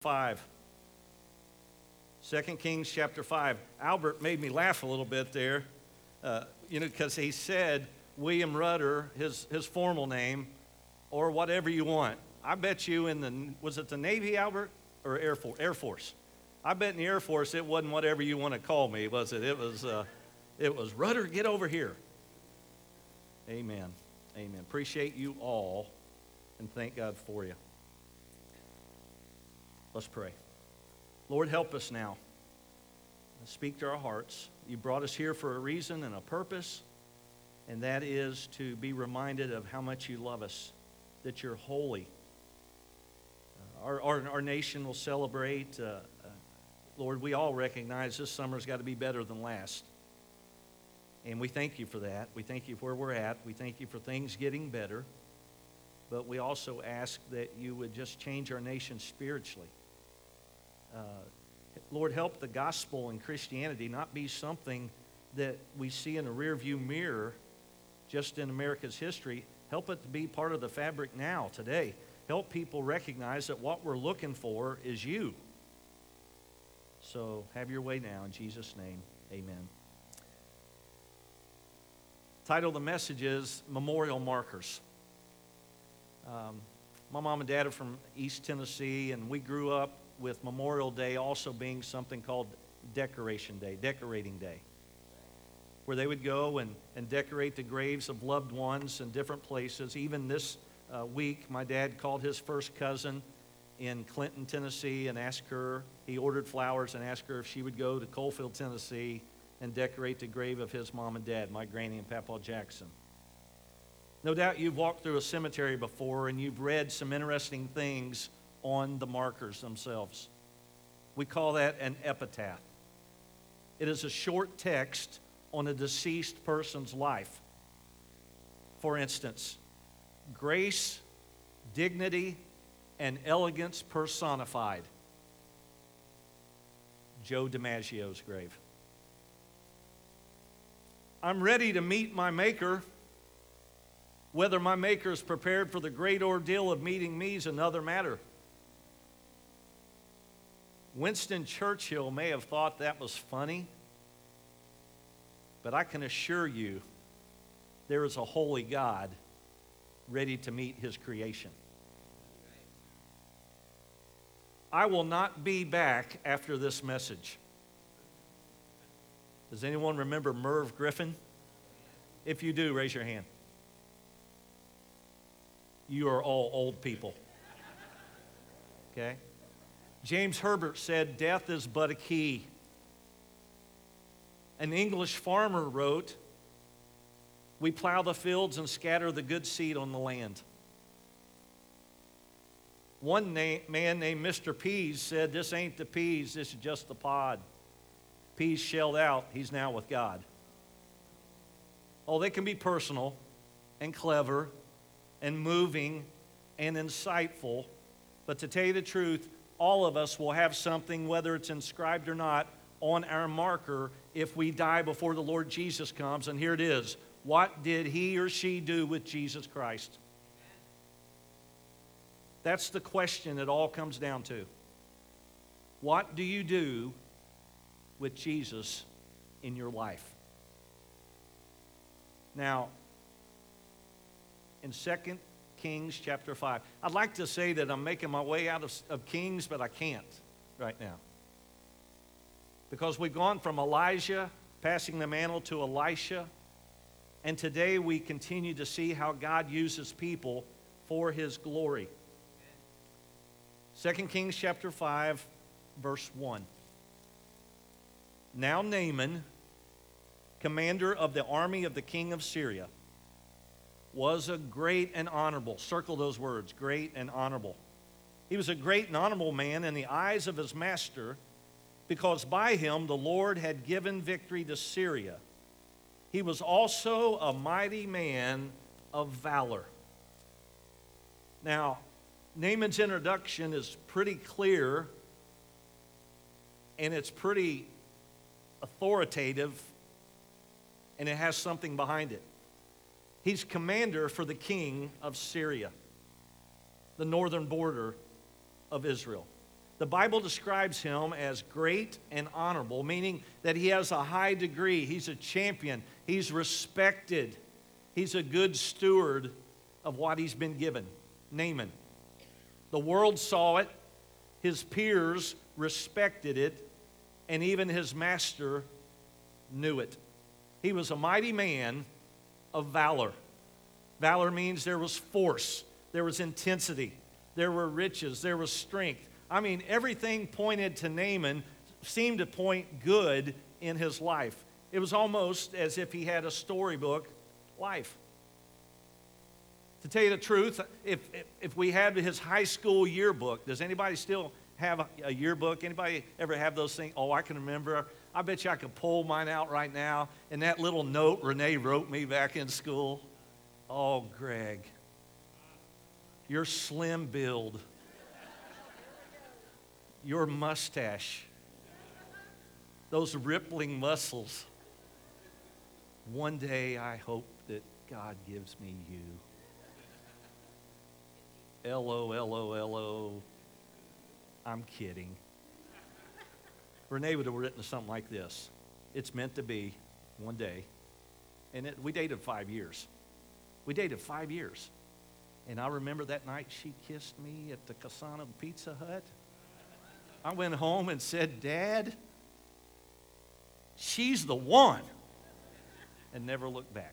5. 2 Kings chapter 5. Albert made me laugh a little bit there, because he said William Rudder, his formal name, or whatever you want. I bet you was it the Navy, Albert, or Air Force? Air Force. I bet in the Air Force it wasn't whatever you want to call me, was it? It was Rudder, get over here. Amen. Amen. Appreciate you all, and thank God for you. Let's pray. Lord, help us now. Speak to our hearts. You brought us here for a reason and a purpose, and that is to be reminded of how much you love us, that you're holy. Our nation will celebrate. Lord, we all recognize this summer's got to be better than last. And we thank you for that. We thank you for where we're at. We thank you for things getting better. But we also ask that you would just change our nation spiritually. Lord, help the gospel and Christianity not be something that we see in a rearview mirror just in America's history. Help it to be part of the fabric now, today. Help people recognize that what we're looking for is you. So have your way now. In Jesus' name, amen. Title of the message is Memorial Markers. My mom and dad are from East Tennessee, and we grew up with Memorial Day also being something called Decorating Day, where they would go and decorate the graves of loved ones in different places. Even this week, my dad called his first cousin in Clinton, Tennessee, and asked her, he ordered flowers and asked her if she would go to Coalfield, Tennessee, and decorate the grave of his mom and dad, my granny and Papaw Jackson. No doubt you've walked through a cemetery before and you've read some interesting things on the markers themselves. We call that an epitaph. It is a short text on a deceased person's life. For instance, grace, dignity, and elegance personified. Joe DiMaggio's grave. I'm ready to meet my maker. Whether my maker is prepared for the great ordeal of meeting me is another matter. Winston Churchill may have thought that was funny, but I can assure you there is a holy God ready to meet his creation. I will not be back after this message. Does anyone remember Merv Griffin? If you do, raise your hand. You are all old people. Okay? James Herbert said, "Death is but a key." An English farmer wrote, "We plow the fields and scatter the good seed on the land." One man named Mr. Pease said, "This ain't the peas, this is just the pod." Pease shelled out, he's now with God. Oh, they can be personal and clever and moving and insightful. But to tell you the truth, all of us will have something, whether it's inscribed or not, on our marker if we die before the Lord Jesus comes. And here it is. What did he or she do with Jesus Christ? That's the question it all comes down to. What do you do with Jesus in your life? Now, in 2 Kings chapter 5. I'd like to say that I'm making my way out of Kings, but I can't right now. Because we've gone from Elijah, passing the mantle, to Elisha, and today we continue to see how God uses people for his glory. 2 Kings chapter 5, verse 1. Now Naaman, commander of the army of the king of Syria, was a great and honorable. Circle those words, great and honorable. He was a great and honorable man in the eyes of his master, because by him the Lord had given victory to Syria. He was also a mighty man of valor. Now, Naaman's introduction is pretty clear, and it's pretty authoritative, and it has something behind it. He's commander for the king of Syria, the northern border of Israel. The Bible describes him as great and honorable, meaning that he has a high degree. He's a champion. He's respected. He's a good steward of what he's been given. Naaman. The world saw it. His peers respected it. And even his master knew it. He was a mighty man of valor. Valor means there was force. There was intensity. There were riches. There was strength. I mean, everything pointed to Naaman, seemed to point good in his life. It was almost as if he had a storybook life. To tell you the truth, if we had his high school yearbook, does anybody still have a yearbook? Anybody ever have those things? Oh, I can remember. I bet you I could pull mine out right now. And that little note Renee wrote me back in school. Oh, Greg, your slim build. Your mustache, those rippling muscles. One day I hope that God gives me you. LOLOLO. I'm kidding. Renee would have written something like this. It's meant to be one day. And we dated 5 years. We dated 5 years. And I remember that night she kissed me at the Casano Pizza Hut. I went home and said, Dad, she's the one, and never looked back.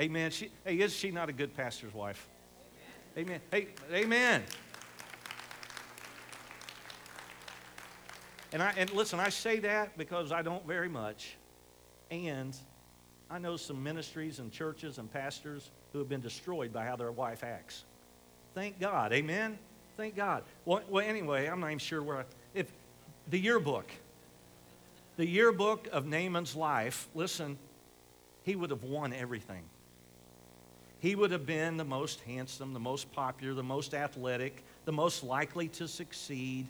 Amen. Hey, is she not a good pastor's wife? Amen. Amen. Hey, amen. And listen, I say that because I don't very much, and I know some ministries and churches and pastors who have been destroyed by how their wife acts. Thank God. Amen. Thank God. Well, anyway, I'm not even sure where if the yearbook of Naaman's life, listen, he would have won everything. He would have been the most handsome, the most popular, the most athletic, the most likely to succeed.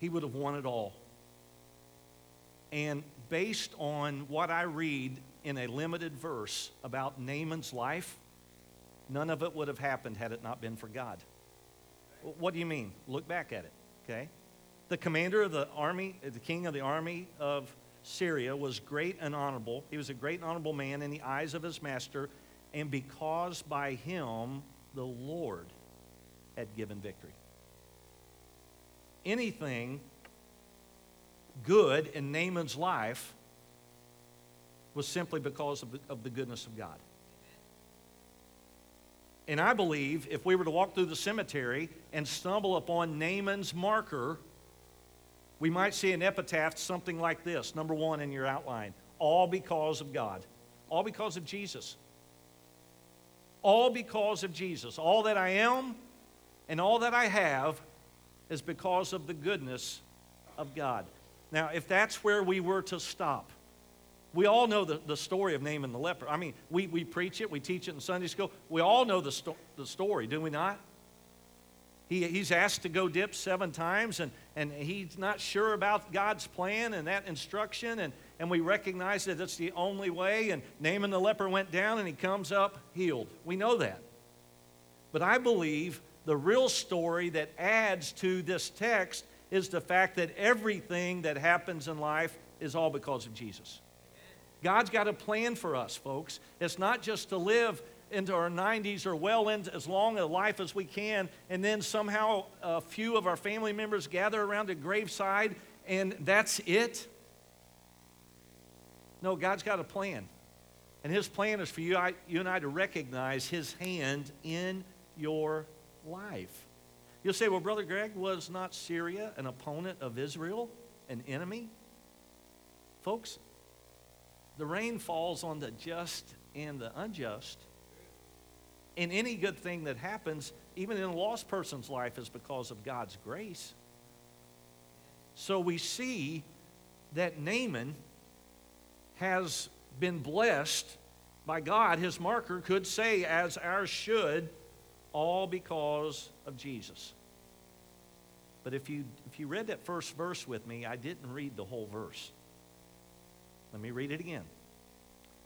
He would have won it all. And based on what I read in a limited verse about Naaman's life, none of it would have happened had it not been for God. What do you mean? Look back at it, okay? The commander of the army, the king of the army of Syria, was great and honorable. He was a great and honorable man in the eyes of his master, and because by him the Lord had given victory. Anything good in Naaman's life was simply because of the goodness of God. And I believe if we were to walk through the cemetery and stumble upon Naaman's marker, we might see an epitaph something like this, number one in your outline. All because of God. All because of Jesus. All because of Jesus. All that I am and all that I have is because of the goodness of God. Now, if that's where we were to stop, we all know the story of Naaman the leper. I mean, we preach it, we teach it in Sunday school. We all know the story, do we not? He's asked to go dip 7 times, and he's not sure about God's plan and that instruction, and we recognize that it's the only way, and Naaman the leper went down, and he comes up healed. We know that. But I believe the real story that adds to this text is the fact that everything that happens in life is all because of Jesus. God's got a plan for us, folks. It's not just to live into our 90s or well into as long a life as we can, and then somehow a few of our family members gather around a graveside, and that's it. No, God's got a plan. And His plan is for you and I to recognize His hand in your life. You'll say, well, Brother Greg, was not Syria an opponent of Israel, an enemy? Folks, the rain falls on the just and the unjust. And any good thing that happens, even in a lost person's life, is because of God's grace. So we see that Naaman has been blessed by God. His marker could say, as ours should, all because of Jesus. But if you read that first verse with me, I didn't read the whole verse. Let me read it again.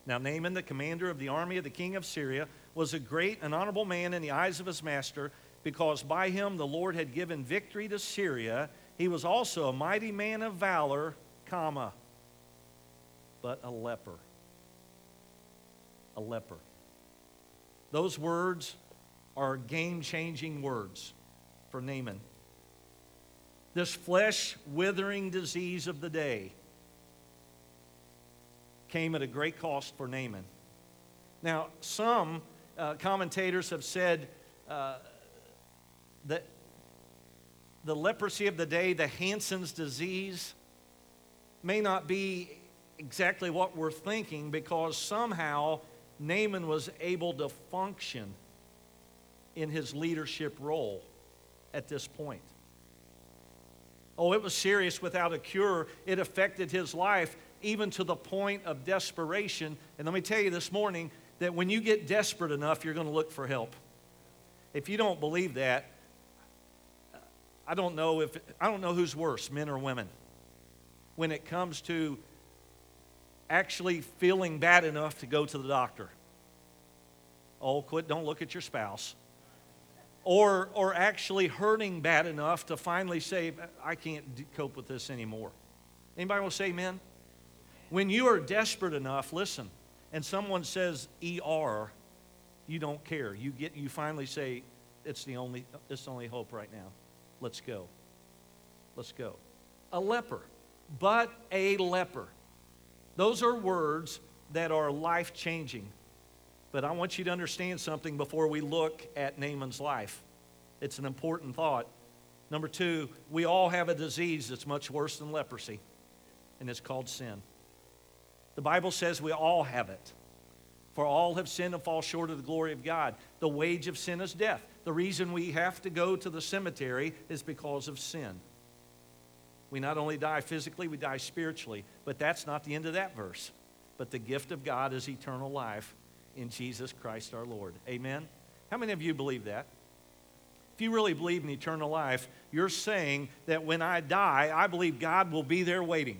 Now Naaman, the commander of the army of the king of Syria, was a great and honorable man in the eyes of his master, because by him the Lord had given victory to Syria. He was also a mighty man of valor, but a leper. A leper. Those words are game-changing words for Naaman. This flesh-withering disease of the day came at a great cost for Naaman. Now, some commentators have said that the leprosy of the day, the Hansen's disease, may not be exactly what we're thinking, because somehow Naaman was able to function in his leadership role at this point. Oh, it was serious without a cure. It affected his life even to the point of desperation. And let me tell you this morning that when you get desperate enough, you're going to look for help. If you don't believe that, I don't know who's worse, men or women, when it comes to actually feeling bad enough to go to the doctor. Oh, quit, don't look at your spouse. Or actually hurting bad enough to finally say, I can't cope with this anymore. Anybody will say amen? When you are desperate enough, listen, and someone says ER, you don't care. You finally say, it's the only hope right now. Let's go. Let's go. A leper, but a leper. Those are words that are life-changing. But I want you to understand something before we look at Naaman's life. It's an important thought. Number two, we all have a disease that's much worse than leprosy, and it's called sin. The Bible says we all have it. For all have sinned and fall short of the glory of God. The wage of sin is death. The reason we have to go to the cemetery is because of sin. We not only die physically, we die spiritually. But that's not the end of that verse. But the gift of God is eternal life in Jesus Christ our Lord. Amen? How many of you believe that? If you really believe in eternal life, you're saying that when I die, I believe God will be there waiting.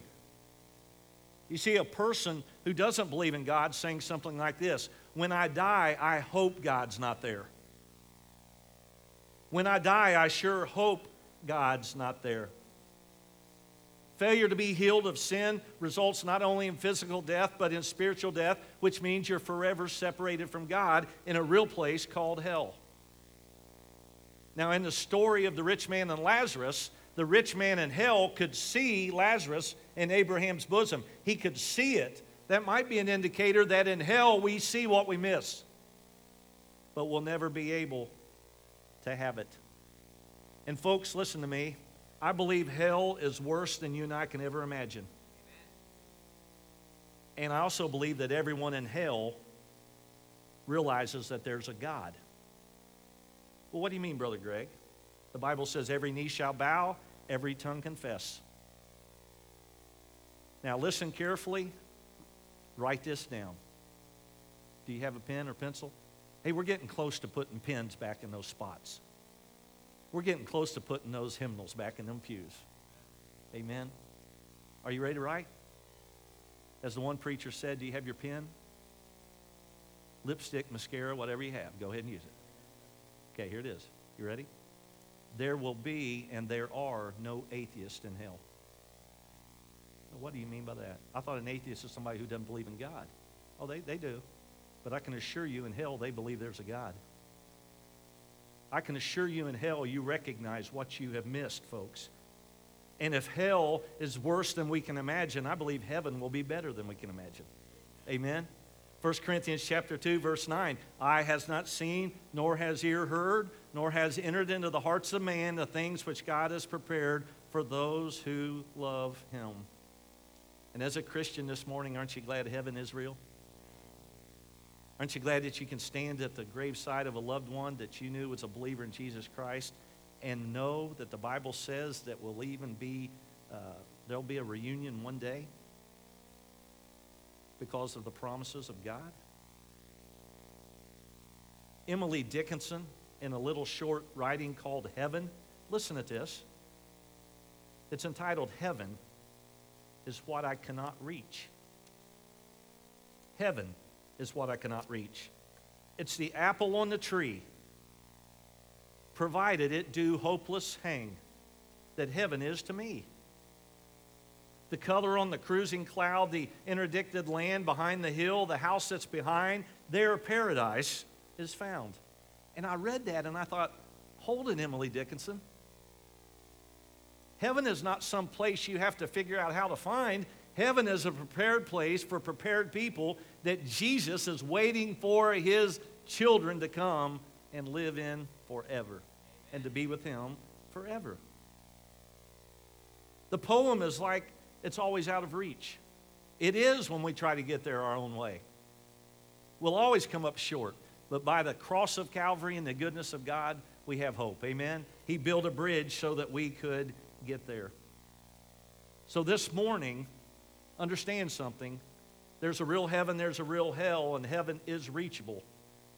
You see, a person who doesn't believe in God saying something like this: when I die, I hope God's not there. When I die, I sure hope God's not there. Failure to be healed of sin results not only in physical death, but in spiritual death, which means you're forever separated from God in a real place called hell. Now, in the story of the rich man and Lazarus, the rich man in hell could see Lazarus in Abraham's bosom. He could see it. That might be an indicator that in hell we see what we miss, but we'll never be able to have it. And folks, listen to me. I believe hell is worse than you and I can ever imagine. Amen. And I also believe that everyone in hell realizes that there's a God. Well, what do you mean, Brother Greg? The Bible says every knee shall bow, every tongue confess. Now listen carefully. Write this down. Do you have a pen or pencil? Hey, we're getting close to putting pens back in those spots. We're getting close to putting those hymnals back in them pews. Amen. Are you ready to write? As the one preacher said, do you have your pen? Lipstick, mascara, whatever you have. Go ahead and use it. Okay, here it is. You ready? There will be and there are no atheists in hell. What do you mean by that? I thought an atheist is somebody who doesn't believe in God. Oh, they do. But I can assure you in hell they believe there's a God. I can assure you in hell you recognize what you have missed, folks. And if hell is worse than we can imagine, I believe heaven will be better than we can imagine. Amen? 1 Corinthians chapter 2, verse 9, eye has not seen, nor has ear heard, nor has entered into the hearts of man the things which God has prepared for those who love him. And as a Christian this morning, aren't you glad heaven is real? Aren't you glad that you can stand at the graveside of a loved one that you knew was a believer in Jesus Christ and know that the Bible says that we'll even be, there'll be a reunion one day because of the promises of God? Emily Dickinson, in a little short writing called Heaven, listen to this. It's entitled, Heaven is What I Cannot Reach. Heaven is what I cannot reach. It's the apple on the tree, provided it do hopeless hang that heaven is to me. The color on the cruising cloud, the interdicted land behind the hill, the house that's behind, their paradise is found. And I read that and I thought, hold it, Emily Dickinson. Heaven is not some place you have to figure out how to find. Heaven is a prepared place for prepared people that Jesus is waiting for his children to come and live in forever and to be with him forever. The poem is like it's always out of reach. It is when we try to get there our own way. We'll always come up short, but by the cross of Calvary and the goodness of God, we have hope. Amen? He built a bridge so that we could get there. So this morning, understand something. There's a real heaven, there's a real hell, and heaven is reachable.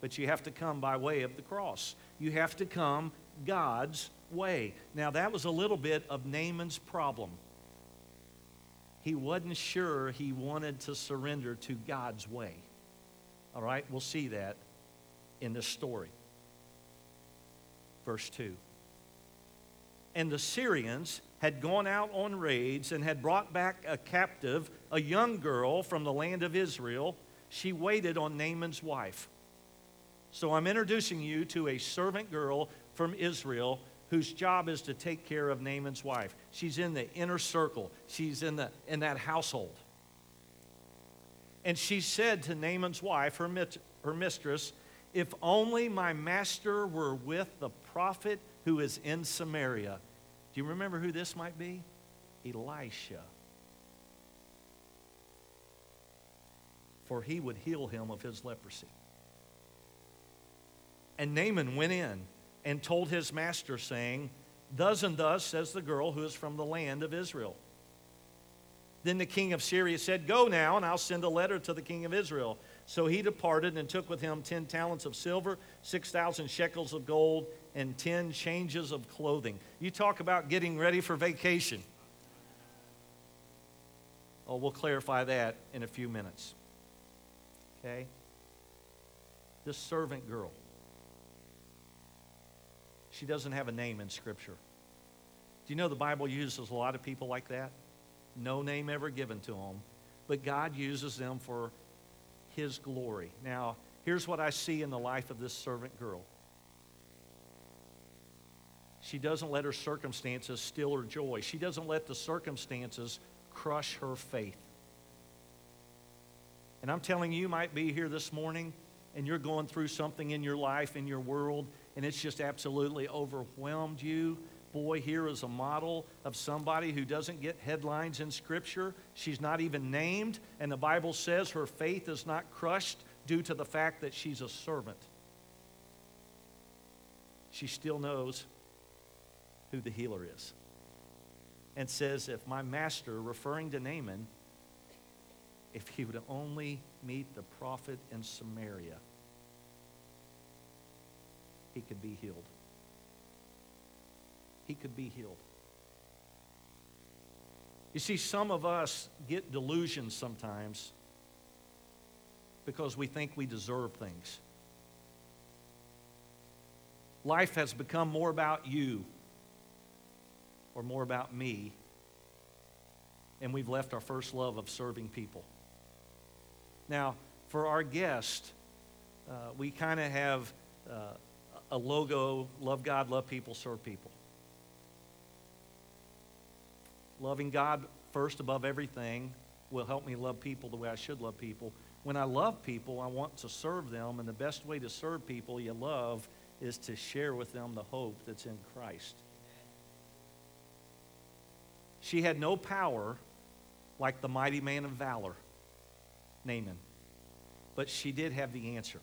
But you have to come by way of the cross. You have to come God's way. Now, that was a little bit of Naaman's problem. He wasn't sure he wanted to surrender to God's way. All right? We'll see that in this story. Verse 2. And the Syrians had gone out on raids and had brought back a captive, a young girl from the land of Israel. She waited on Naaman's wife. So I'm introducing you to a servant girl from Israel whose job is to take care of Naaman's wife. She's in the inner circle. She's in that household. And she said to Naaman's wife, her mistress, if only my master were with the prophet who is in Samaria. Do you remember who this might be? Elisha. For he would heal him of his leprosy. And Naaman went in and told his master, saying, thus and thus says the girl who is from the land of Israel. Then the king of Syria said, go now, and I'll send a letter to the king of Israel. So he departed and took with him 10 talents of silver, 6,000 shekels of gold, and 10 changes of clothing. You talk about getting ready for vacation. Oh, we'll clarify that in a few minutes. Okay? This servant girl. She doesn't have a name in Scripture. Do you know the Bible uses a lot of people like that? No name ever given to them, but God uses them for his glory. Now, here's what I see in the life of this servant girl. She doesn't let her circumstances steal her joy. She doesn't let the circumstances crush her faith. And I'm telling you, you might be here this morning, and you're going through something in your life, in your world, and it's just absolutely overwhelmed you. Boy, here is a model of somebody who doesn't get headlines in Scripture. She's not even named, and the Bible says her faith is not crushed due to the fact that she's a servant. She still knows who the healer is and says, if my master, referring to Naaman, if he would only meet the prophet in Samaria, he could be healed. He could be healed. You see, some of us get delusions sometimes because we think we deserve things. Life has become more about you or more about me, and we've left our first love of serving people. Now, for our guest, we kind of have a logo, love God, love people, serve people. Loving God first above everything will help me love people the way I should love people. When I love people, I want to serve them, and the best way to serve people you love is to share with them the hope that's in Christ. She had no power like the mighty man of valor, Naaman, but she did have the answer.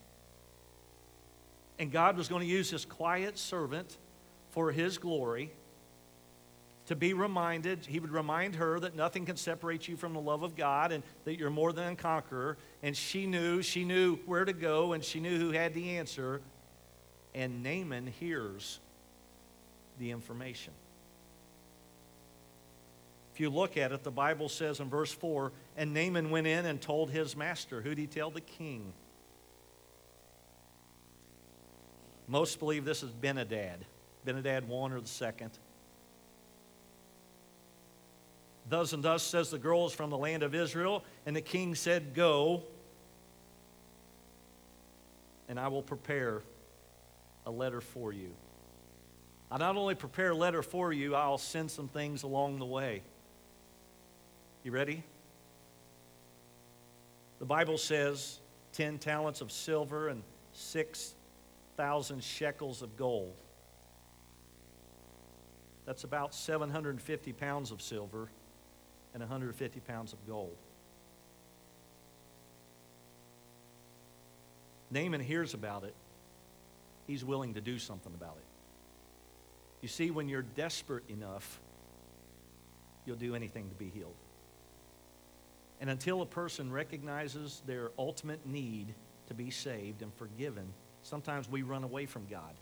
And God was going to use his quiet servant for his glory to be reminded. He would remind her that nothing can separate you from the love of God and that you're more than a conqueror. And she knew where to go, and she knew who had the answer. And Naaman hears the information. If you look at it, the Bible says in verse 4, and Naaman went in and told his master. Who did he tell? The king. Most believe this is Benadad, Benadad 1 or the second. Thus and thus says the girl is from the land of Israel, and the king said, go, and I will prepare a letter for you. I not only prepare a letter for you, I'll send some things along the way. You ready? The Bible says 10 talents of silver and 6,000 shekels of gold. That's about 750 pounds of silver and 150 pounds of gold. Naaman hears about it. He's willing to do something about it. You see, when you're desperate enough, you'll do anything to be healed. And until a person recognizes their ultimate need to be saved and forgiven, sometimes we run away from God.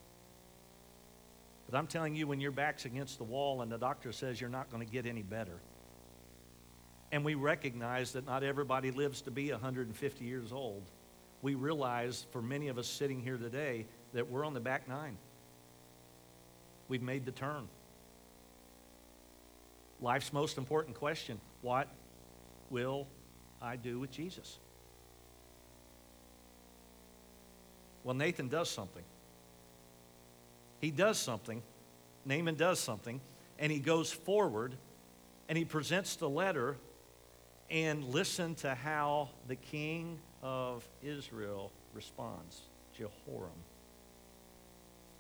But I'm telling you, when your back's against the wall and the doctor says you're not going to get any better, and we recognize that not everybody lives to be 150 years old, we realize for many of us sitting here today that we're on the back nine. We've made the turn. Life's most important question, what will I do with Jesus? Well, Nathan does something. He does something. Naaman does something. And he goes forward and he presents the letter, and listen to how the king of Israel responds, Jehoram.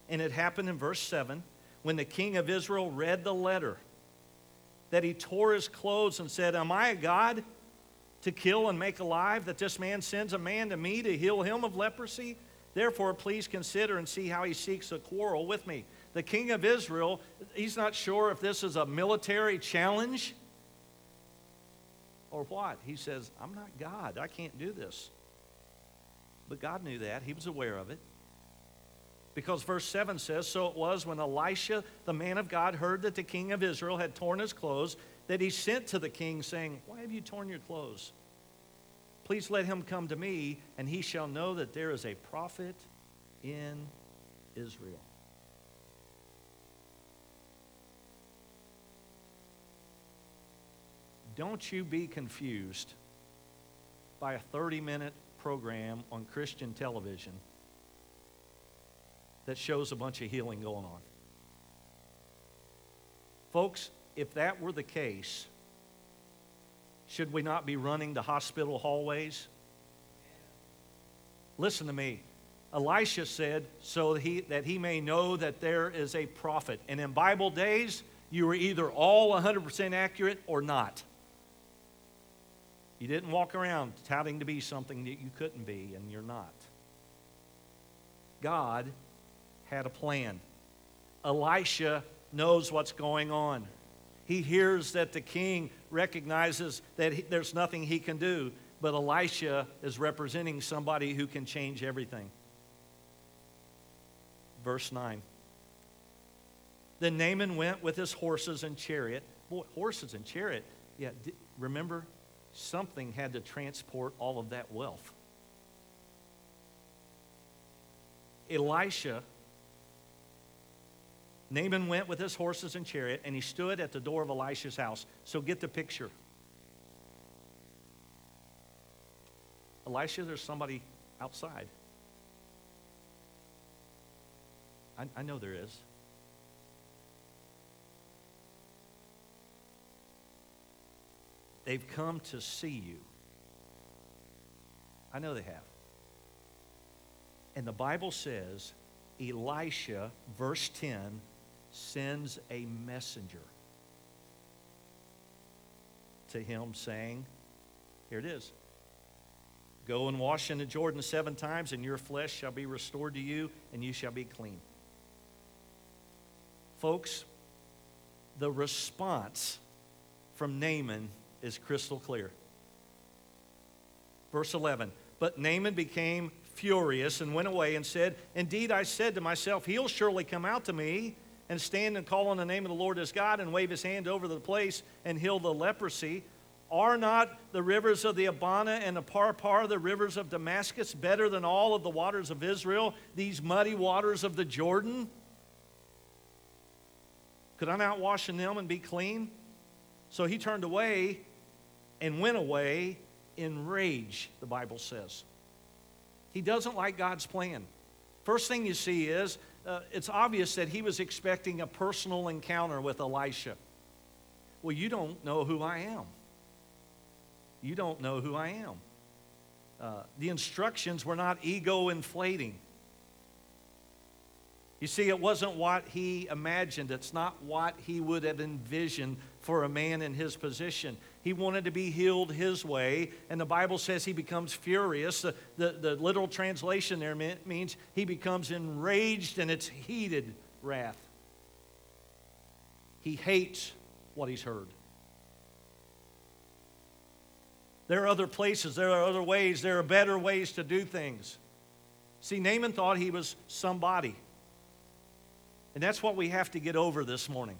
And it happened in verse 7, when the king of Israel read the letter, that he tore his clothes and said, am I a God to kill and make alive, that this man sends a man to me to heal him of leprosy? Therefore, please consider and see how he seeks a quarrel with me. The king of Israel, he's not sure if this is a military challenge or what. He says, I'm not God. I can't do this. But God knew that. He was aware of it. Because verse 7 says, so it was when Elisha, the man of God, heard that the king of Israel had torn his clothes, that he sent to the king, saying, why have you torn your clothes? Please let him come to me, and he shall know that there is a prophet in Israel. Don't you be confused by a 30-minute program on Christian television that shows a bunch of healing going on. Folks, if that were the case, should we not be running the hospital hallways? Listen to me. Elisha said, so that he may know that there is a prophet. And in Bible days, you were either all 100% accurate or not. You didn't walk around touting to be something that you couldn't be, and you're not. God had a plan. Elisha knows what's going on. He hears that the king recognizes that there's nothing he can do, but Elisha is representing somebody who can change everything. Verse 9. Then Naaman went with his horses and chariot. Boy, horses and chariot. Yeah, remember, something had to transport all of that wealth. Naaman went with his horses and chariot, and he stood at the door of Elisha's house. So get the picture. Elisha, there's somebody outside. I know there is. They've come to see you. I know they have. And the Bible says, Elisha, verse 10, sends a messenger to him saying, here it is, go and wash in the Jordan 7 times, and your flesh shall be restored to you, and you shall be clean. Folks, the response from Naaman is crystal clear. Verse 11, but Naaman became furious and went away and said, indeed, I said to myself, he'll surely come out to me and stand and call on the name of the Lord his God and wave his hand over the place and heal the leprosy. Are not the rivers of the Abana and the Parpar, the rivers of Damascus, better than all of the waters of Israel, these muddy waters of the Jordan? Could I'm out washing them and be clean? So he turned away and went away in rage, the Bible says. He doesn't like God's plan. First thing you see is, it's obvious that he was expecting a personal encounter with Elisha. Well, you don't know who I am. You don't know who I am. The instructions were not ego-inflating. You see, it wasn't what he imagined. It's not what he would have envisioned for a man in his position. He wanted to be healed his way, and the Bible says he becomes furious. The literal translation there means he becomes enraged, and it's heated wrath. He hates what he's heard. There are other places, there are other ways, there are better ways to do things. See, Naaman thought he was somebody. And that's what we have to get over this morning.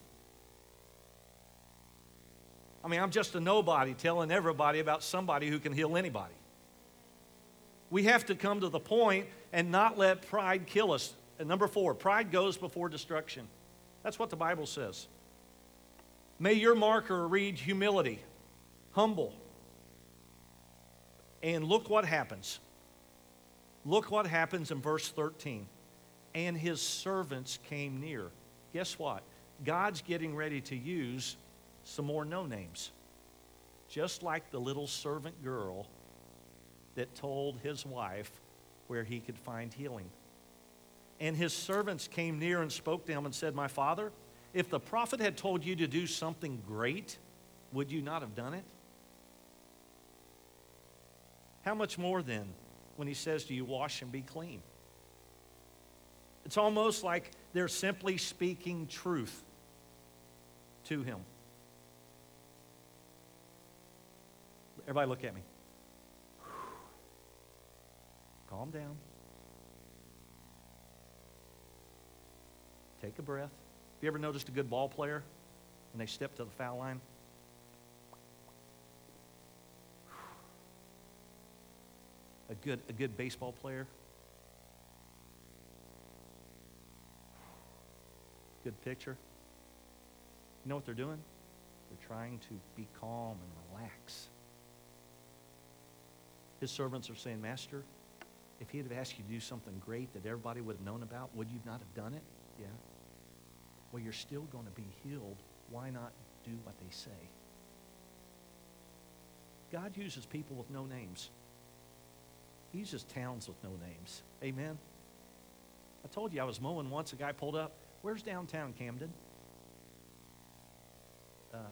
I mean, I'm just a nobody telling everybody about somebody who can heal anybody. We have to come to the point and not let pride kill us. And number four, pride goes before destruction. That's what the Bible says. May your marker read humility, humble. And look what happens. Look what happens in verse 13. And his servants came near. Guess what? God's getting ready to use some more no-names. Just like the little servant girl that told his wife where he could find healing. And his servants came near and spoke to him and said, "My father, if the prophet had told you to do something great, would you not have done it? How much more then when he says to you, wash and be clean?" It's almost like they're simply speaking truth to him. Everybody look at me. Calm down. Take a breath. Have you ever noticed a good ball player when they step to the foul line? A good baseball player? Good picture. You know what they're doing? They're trying to be calm and relax. His servants are saying, "Master, if he had asked you to do something great that everybody would have known about, would you not have done it?" Yeah. Well, you're still going to be healed. Why not do what they say? God uses people with no names. He uses towns with no names. Amen. I told you I was mowing once. A guy pulled up. "Where's downtown Camden?"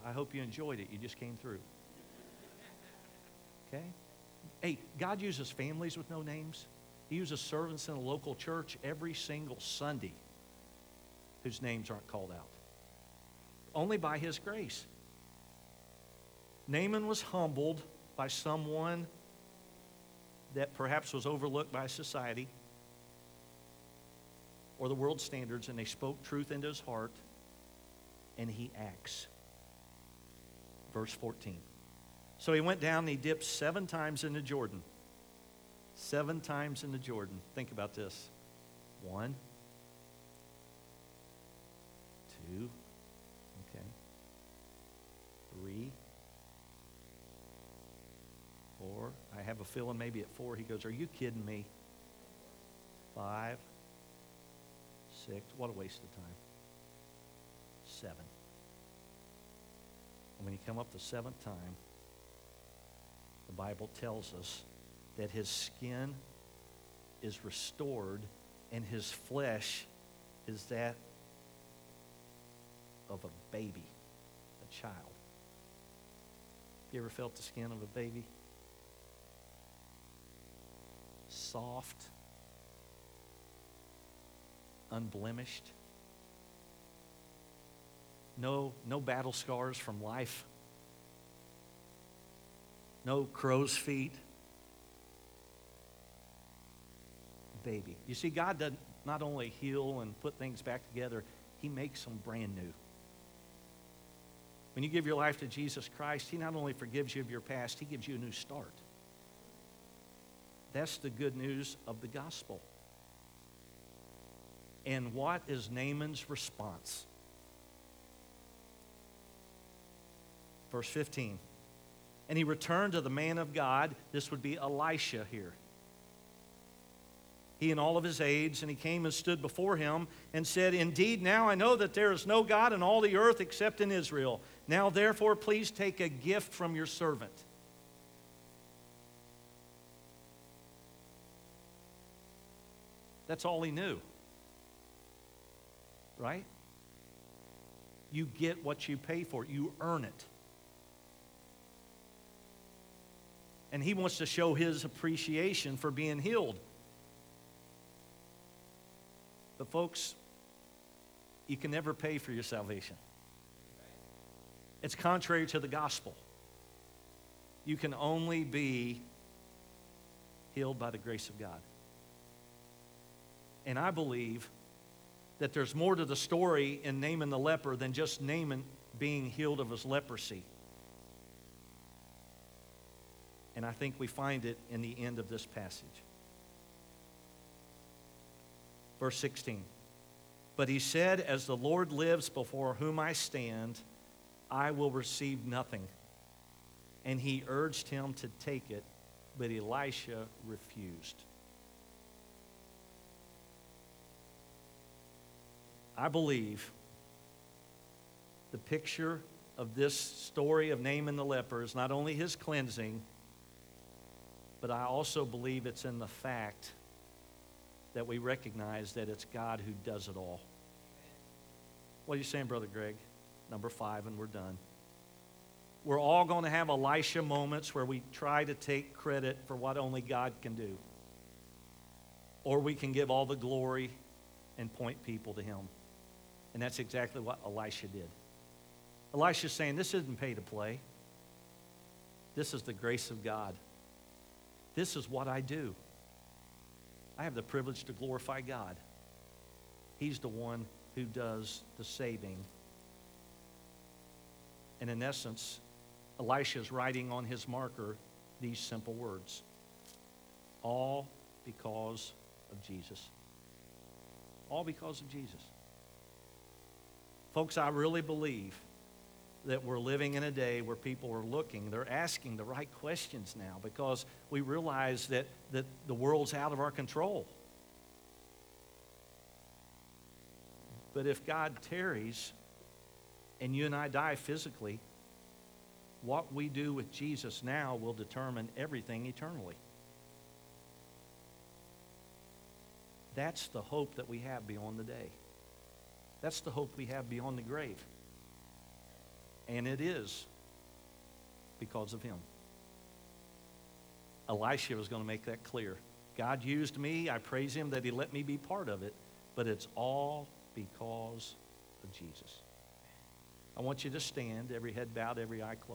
"I hope you enjoyed it. You just came through." Okay? Hey, God uses families with no names. He uses servants in a local church every single Sunday whose names aren't called out. Only by His grace. Naaman was humbled by someone that perhaps was overlooked by society or the world's standards, and they spoke truth into his heart, and he acts. Verse 14. So he went down and he dipped 7 times into Jordan. 7 times into Jordan. Think about this. 1, 2, okay, 3, 4. I have a feeling maybe at 4 he goes, "Are you kidding me?" 5. 6, what a waste of time. 7. And when he come up the 7th time, the Bible tells us that his skin is restored and his flesh is that of a baby, a child. Have you ever felt the skin of a baby? Soft. Unblemished. No battle scars from life. No crow's feet. Baby. You see, God does not only heal and put things back together, He makes them brand new. When you give your life to Jesus Christ, He not only forgives you of your past, He gives you a new start. That's the good news of the gospel. And what is Naaman's response? verse 15. And he returned to the man of God. This would be Elisha here. He and all of his aides, and he came and stood before him and said, Indeed, now I know that there is no God in all the earth except in Israel. Now, therefore, please take a gift from your servant. That's all he knew. Right? You get what you pay for. You earn it. And he wants to show his appreciation for being healed. But folks, you can never pay for your salvation. It's contrary to the gospel. You can only be healed by the grace of God. And I believe that there's more to the story in Naaman the leper than just Naaman being healed of his leprosy. And I think we find it in the end of this passage. Verse 16, but he said, as the Lord lives before whom I stand, I will receive nothing. And he urged him to take it, but Elisha refused. I believe the picture of this story of Naaman the leper is not only his cleansing, but I also believe it's in the fact that we recognize that it's God who does it all. What are you saying, Brother Greg? Number 5, and we're done. We're all going to have Elisha moments where we try to take credit for what only God can do. Or we can give all the glory and point people to him. And that's exactly what Elisha did. Elisha's saying, this isn't pay to play. This is the grace of God. This is what I do. I have the privilege to glorify God. He's the one who does the saving. And in essence, Elisha is writing on his marker these simple words. All because of Jesus. All because of Jesus. Folks, I really believe that we're living in a day where people are looking. They're asking the right questions now because we realize that the world's out of our control. But if God tarries and you and I die physically, what we do with Jesus now will determine everything eternally. That's the hope that we have beyond the day. That's the hope we have beyond the grave. And it is because of him. Elisha was going to make that clear. God used me. I praise him that he let me be part of it. But it's all because of Jesus. I want you to stand, every head bowed, every eye closed.